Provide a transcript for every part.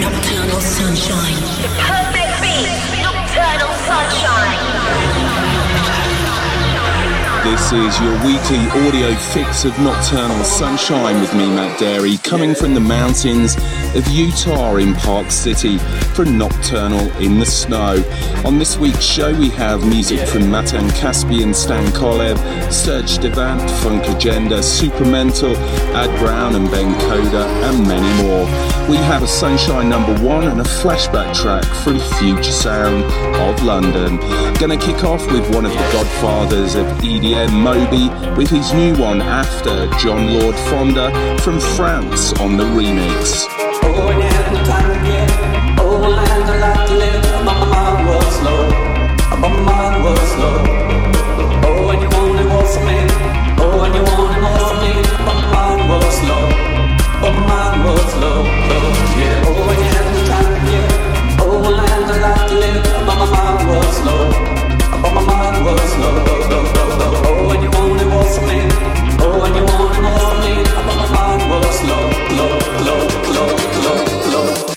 Nocturnal Sunshine. The perfect beat, Nocturnal Sunshine. This is your weekly audio fix of Nocturnal Sunshine with me, Matt Darey, coming from the mountains of Utah in Park City for Nocturnal in the Snow. On this week's show we have music from Matan Caspian, Stan Kolev, Serge Devant, Funk Agenda, Supermental, Ad Brown and Ben Coda, and many more. We have a Sunshine #1 and a flashback track from Future Sound of London. Gonna kick off with one of the godfathers of EDM, Moby, with his new one After, John Lord Fonda from France on the remix. Oh, I had no time again. Oh, I had no life to live. My mind was low. My mind was low. Oh, and you only want some me. Oh, and you only want some me. My mind was low. My mind was low. Yeah. Oh, I had no time again. Oh, I had no life to live. My mind was low. My mind was low. Oh, and you only want some me. Oh, and you only want some me. My mind was low, low, low, low. Love.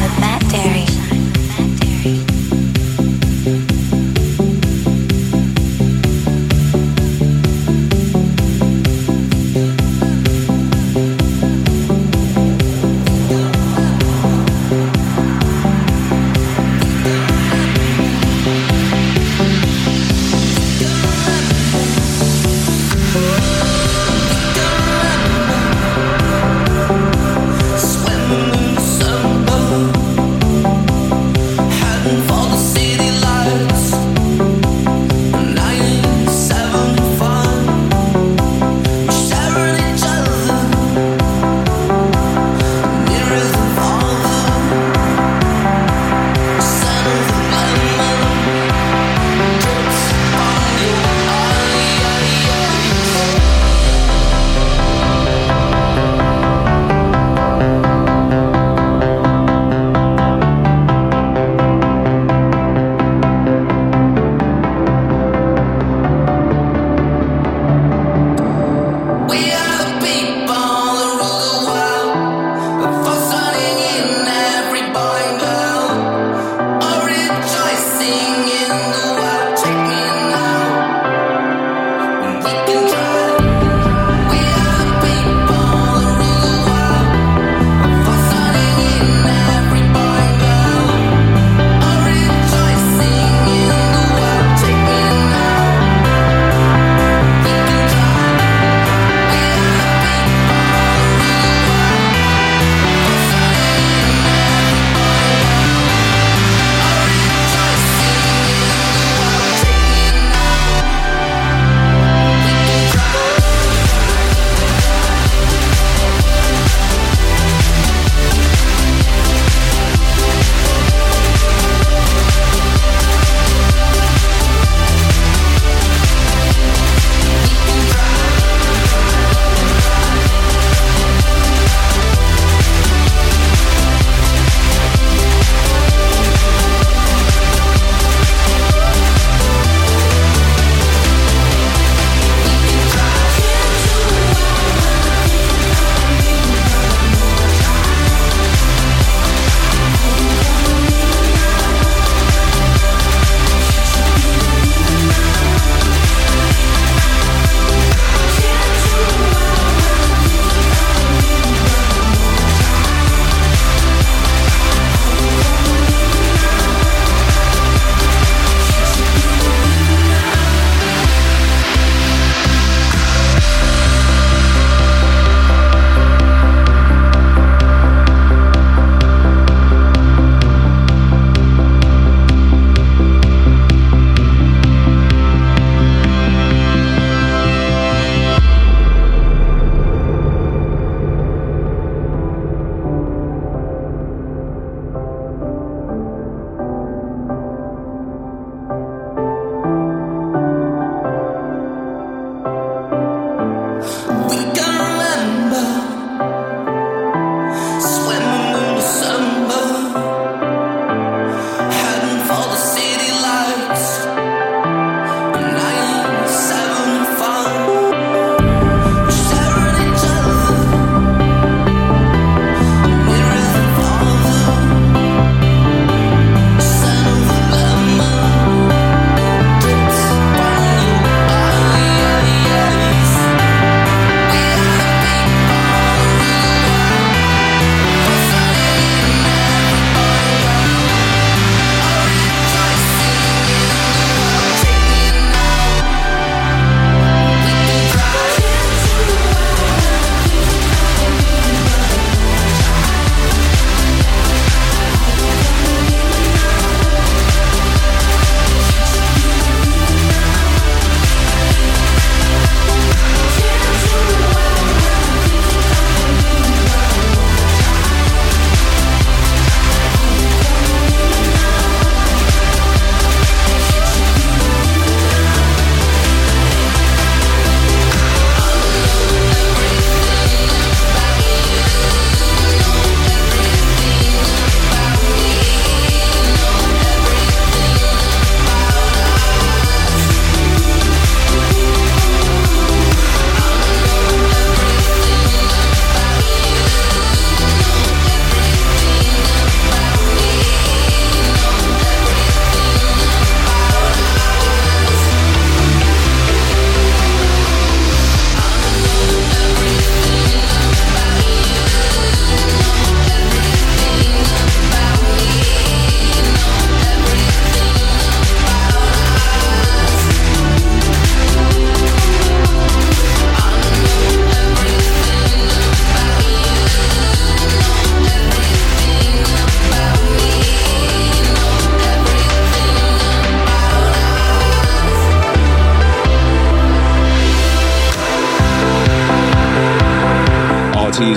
with Matt Darey. And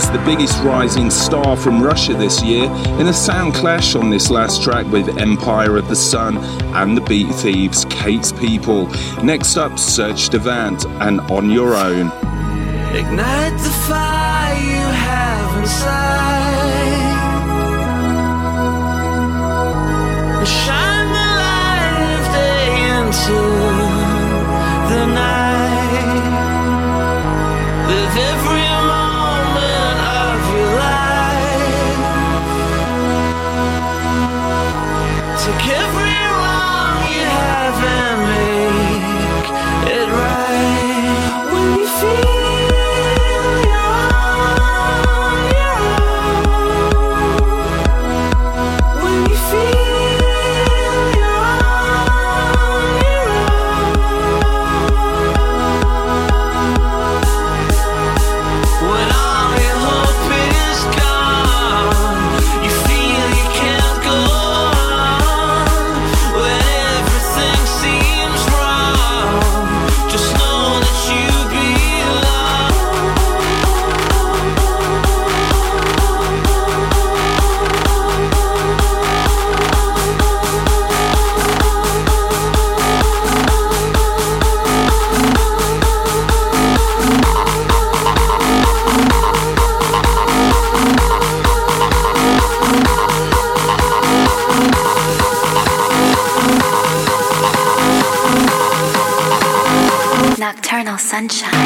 is the biggest rising star from Russia this year, in a sound clash on this last track with Empire of the Sun and the Beat Thieves' Kate's People. Next up, Serge Devant and On Your Own. Ignite the fire you have inside, shine the light of day into the night. Live every moment of your life. Take every wrong you have and make it right. When you feel Nocturnal Sunshine.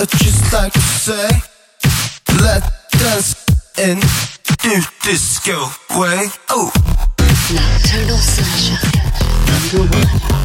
I'd just like to say, let us in new disco way. Oh, Nocturnal Sunshine, #1.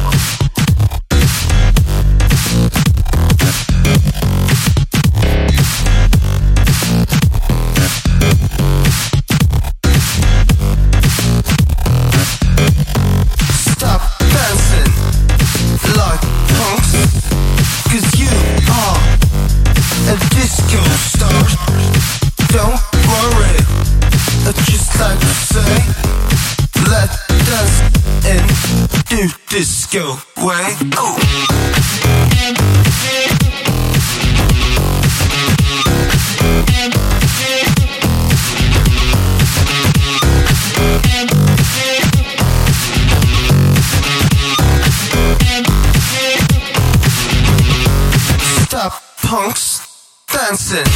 Disco way. Oh. Stop punks dancing.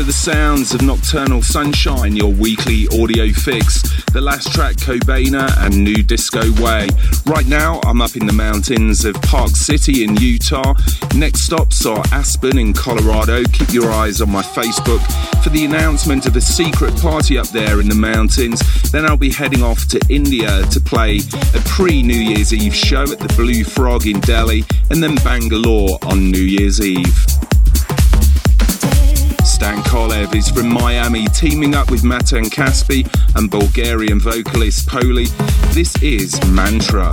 The sounds of Nocturnal Sunshine, your weekly audio fix. The last track, Cobaina and New Disco Way. Right now, I'm up in the mountains of Park City in Utah. Next stops are Aspen in Colorado. Keep your eyes on my Facebook for the announcement of a secret party up there in the mountains. Then I'll be heading off to India to play a pre-New Year's Eve show at the Blue Frog in Delhi, and then Bangalore on New Year's Eve. Stan Kolev is from Miami, teaming up with Matan Caspian and Bulgarian vocalist Poli. This is Mantra.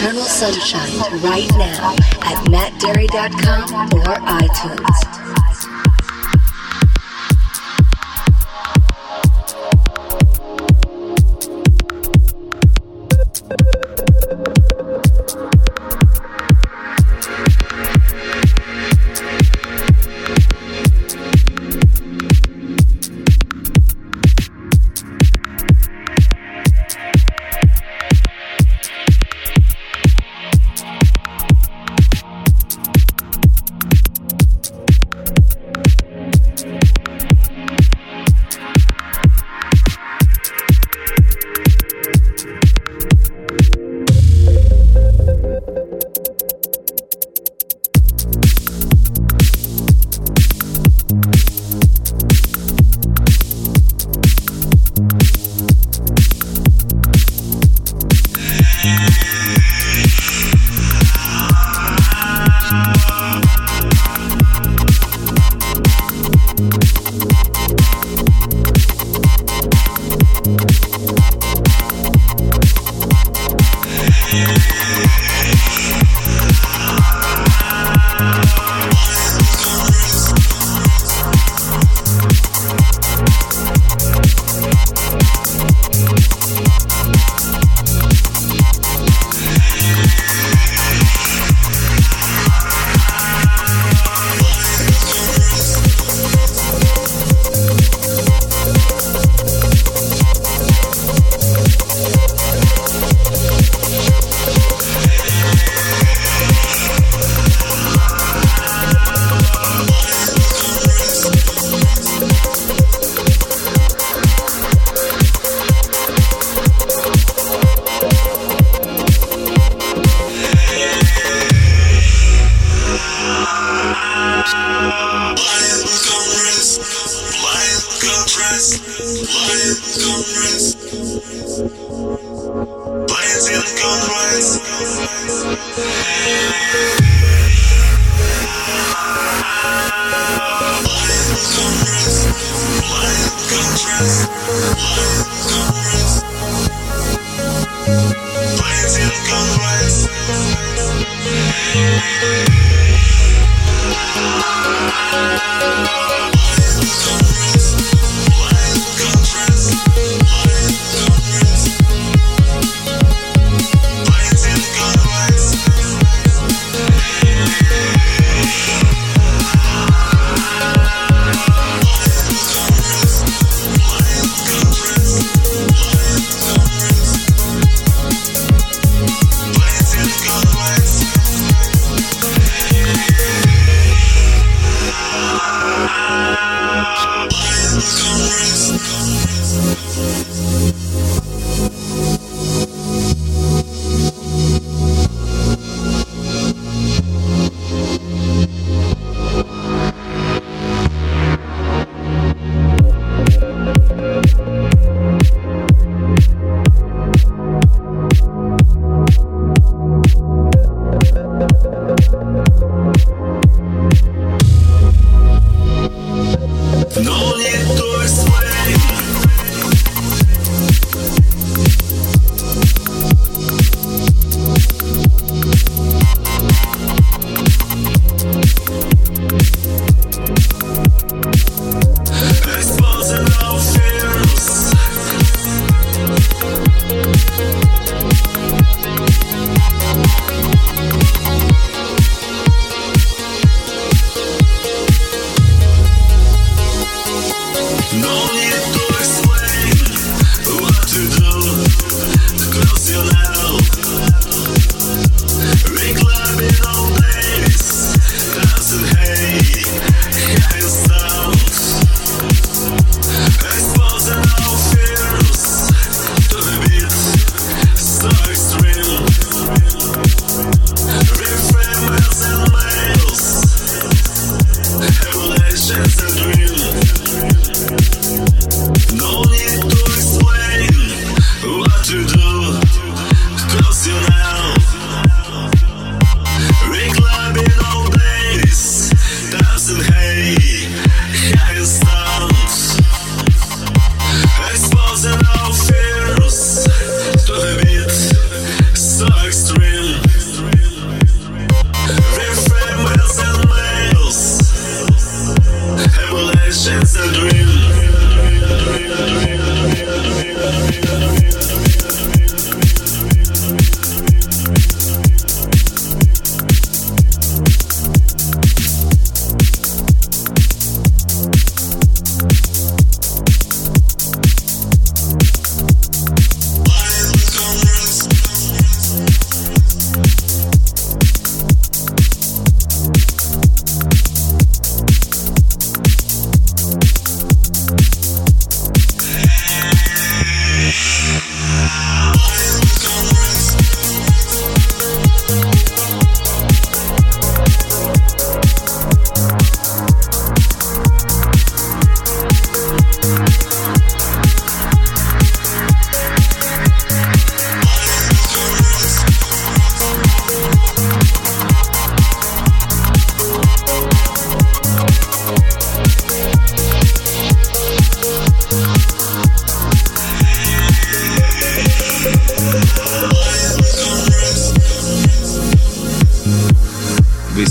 Nocturnal Sunshine right now at mattdarey.com or iTunes.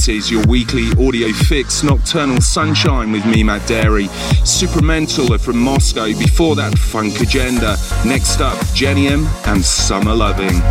This is your weekly audio fix, Nocturnal Sunshine with me, Matt Darey. Supermental are from Moscow, before that Funk Agenda. Next up, Jenium and Summer Loving.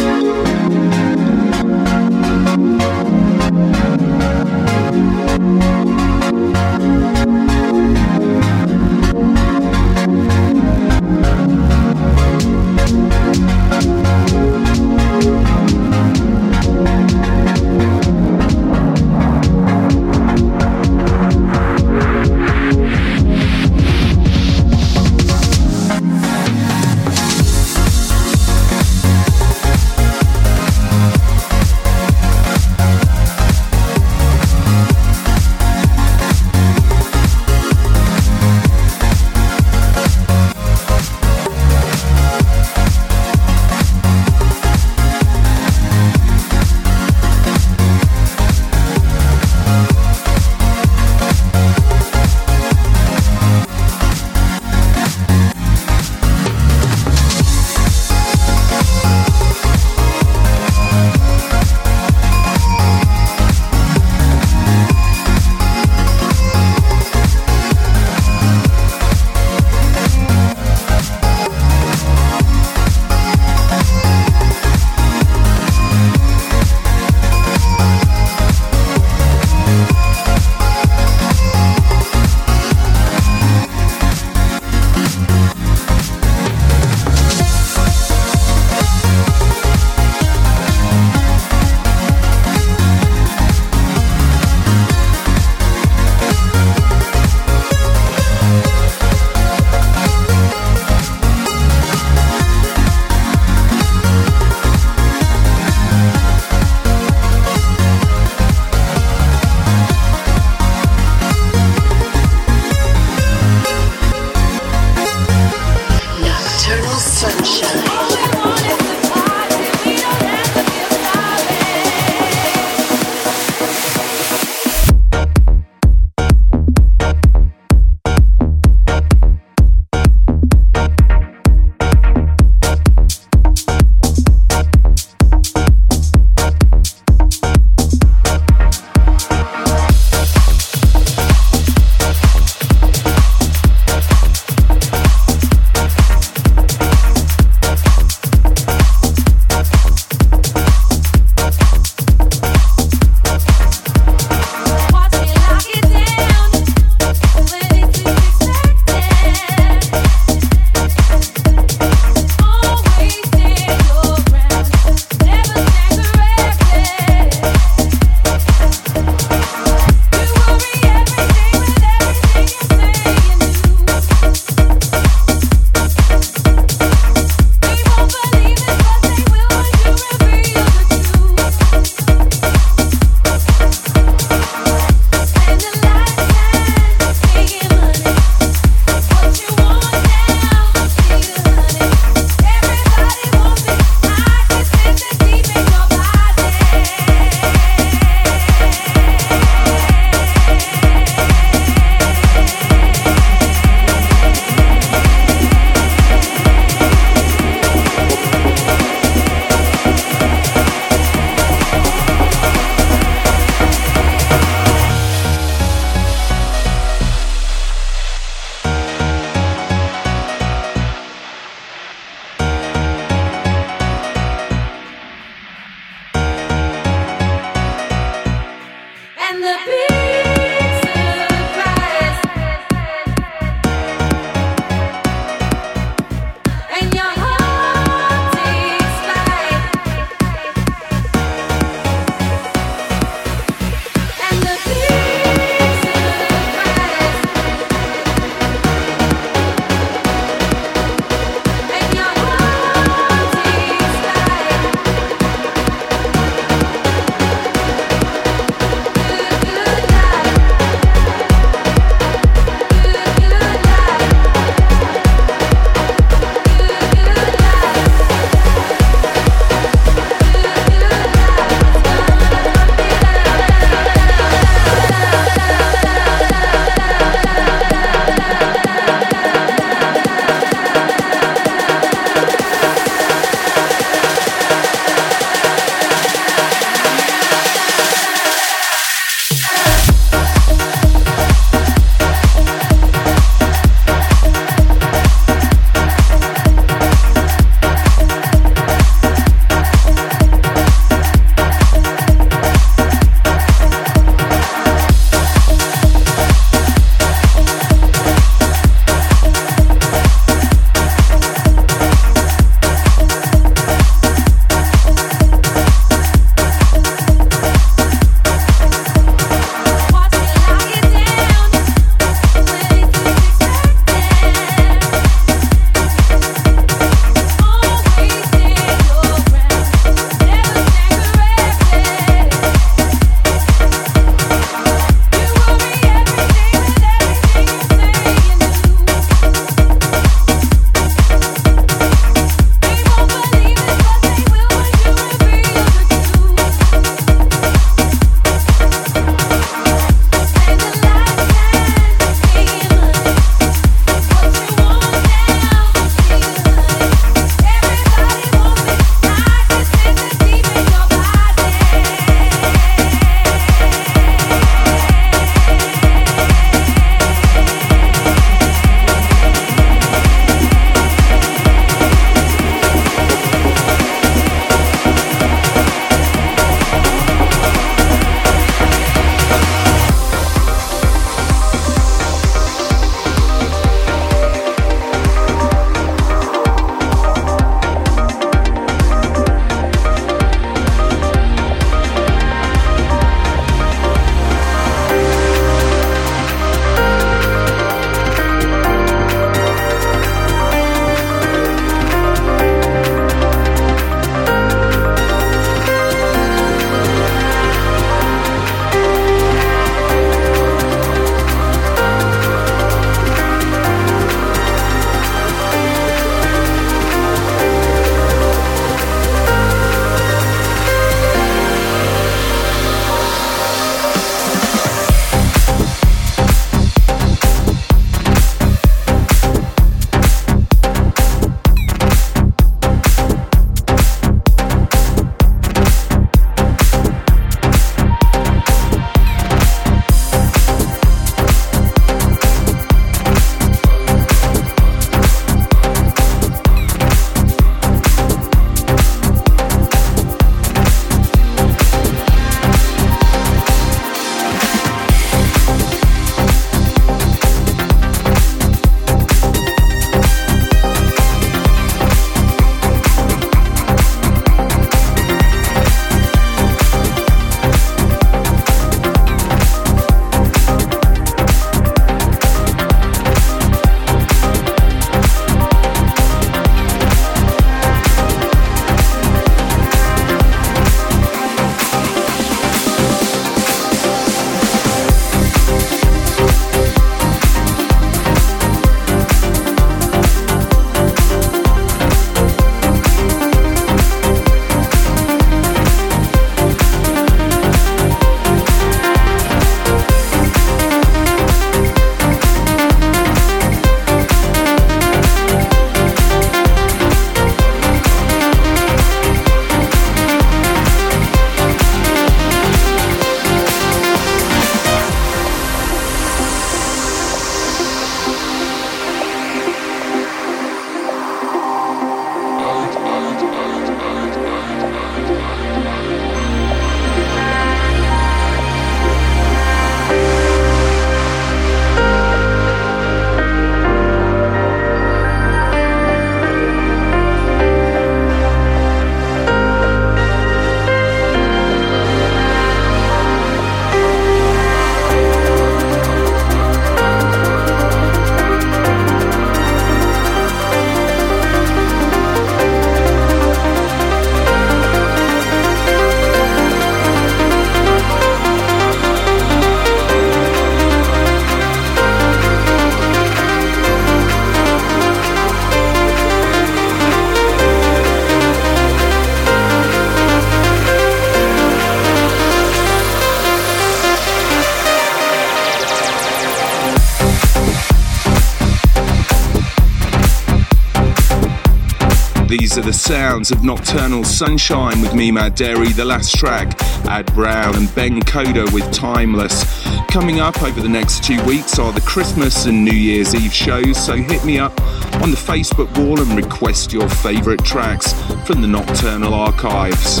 These are the sounds of Nocturnal Sunshine with me, Matt Darey. The last track, Ad Brown and Ben Coda with Timeless. Coming up over the next 2 weeks are the Christmas and New Year's Eve shows, so hit me up on the Facebook wall and request your favourite tracks from the Nocturnal archives.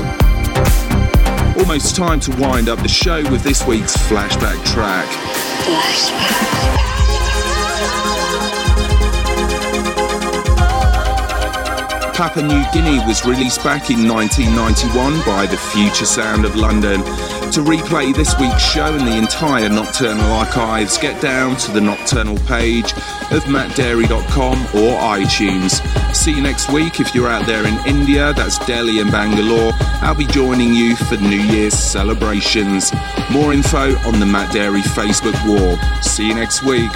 Almost time to wind up the show with this week's flashback track. Papua New Guinea was released back in 1991 by the Future Sound of London. To replay this week's show and the entire Nocturnal archives, get down to the Nocturnal page of mattdarey.com or iTunes. See you next week. If you're out there in India, that's Delhi and Bangalore, I'll be joining you for New Year's celebrations. More info on the Matt Darey Facebook wall. See you next week.